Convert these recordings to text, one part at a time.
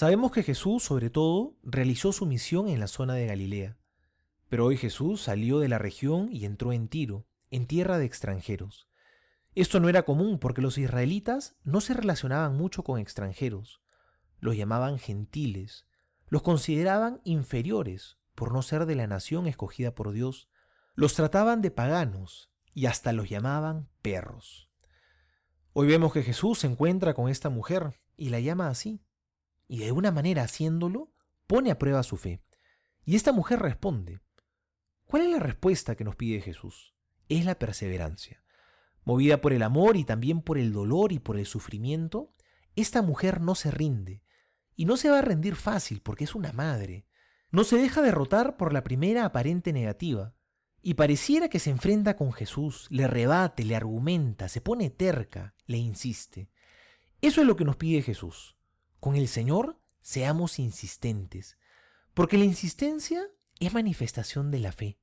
Sabemos que Jesús, sobre todo, realizó su misión en la zona de Galilea. Pero hoy Jesús salió de la región y entró en Tiro, en tierra de extranjeros. Esto no era común porque los israelitas no se relacionaban mucho con extranjeros. Los llamaban gentiles. Los consideraban inferiores por no ser de la nación escogida por Dios. Los trataban de paganos y hasta los llamaban perros. Hoy vemos que Jesús se encuentra con esta mujer y la llama así. Y de alguna manera, haciéndolo, pone a prueba su fe. Y esta mujer responde. ¿Cuál es la respuesta que nos pide Jesús? Es la perseverancia. Movida por el amor y también por el dolor y por el sufrimiento, esta mujer no se rinde. Y no se va a rendir fácil porque es una madre. No se deja derrotar por la primera aparente negativa. Y pareciera que se enfrenta con Jesús, le rebate, le argumenta, se pone terca, le insiste. Eso es lo que nos pide Jesús. Con el Señor seamos insistentes. Porque la insistencia es manifestación de la fe.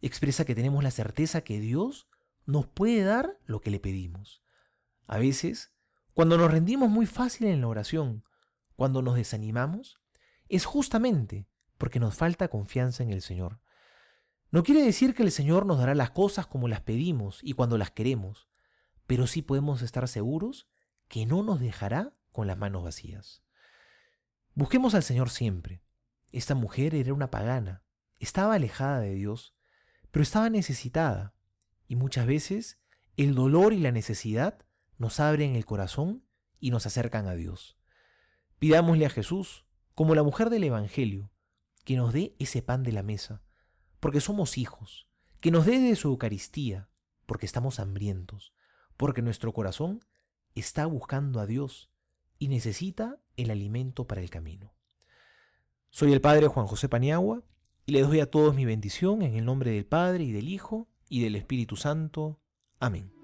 Expresa que tenemos la certeza que Dios nos puede dar lo que le pedimos. A veces, cuando nos rendimos muy fácil en la oración, cuando nos desanimamos, es justamente porque nos falta confianza en el Señor. No quiere decir que el Señor nos dará las cosas como las pedimos y cuando las queremos, pero sí podemos estar seguros que no nos dejará con las manos vacías. Busquemos al Señor siempre. Esta mujer era una pagana, estaba alejada de Dios, pero estaba necesitada. Y muchas veces el dolor y la necesidad nos abren el corazón y nos acercan a Dios. Pidámosle a Jesús, como la mujer del Evangelio, que nos dé ese pan de la mesa, porque somos hijos, que nos dé de su Eucaristía, porque estamos hambrientos, porque nuestro corazón está buscando a Dios y necesita el alimento para el camino. Soy el Padre Juan José Paniagua y les doy a todos mi bendición en el nombre del Padre y del Hijo y del Espíritu Santo. Amén.